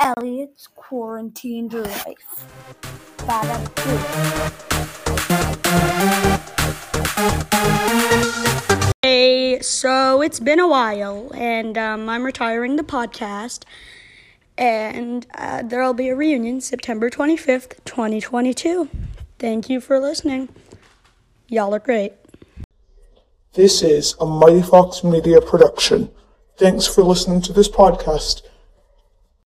Elliot's quarantined life. Hey, so it's been a while, and I'm retiring the podcast, and there'll be a reunion September 25th, 2022. Thank you for listening. Y'all are great. This is a Mighty Fox Media production. Thanks for listening to this podcast.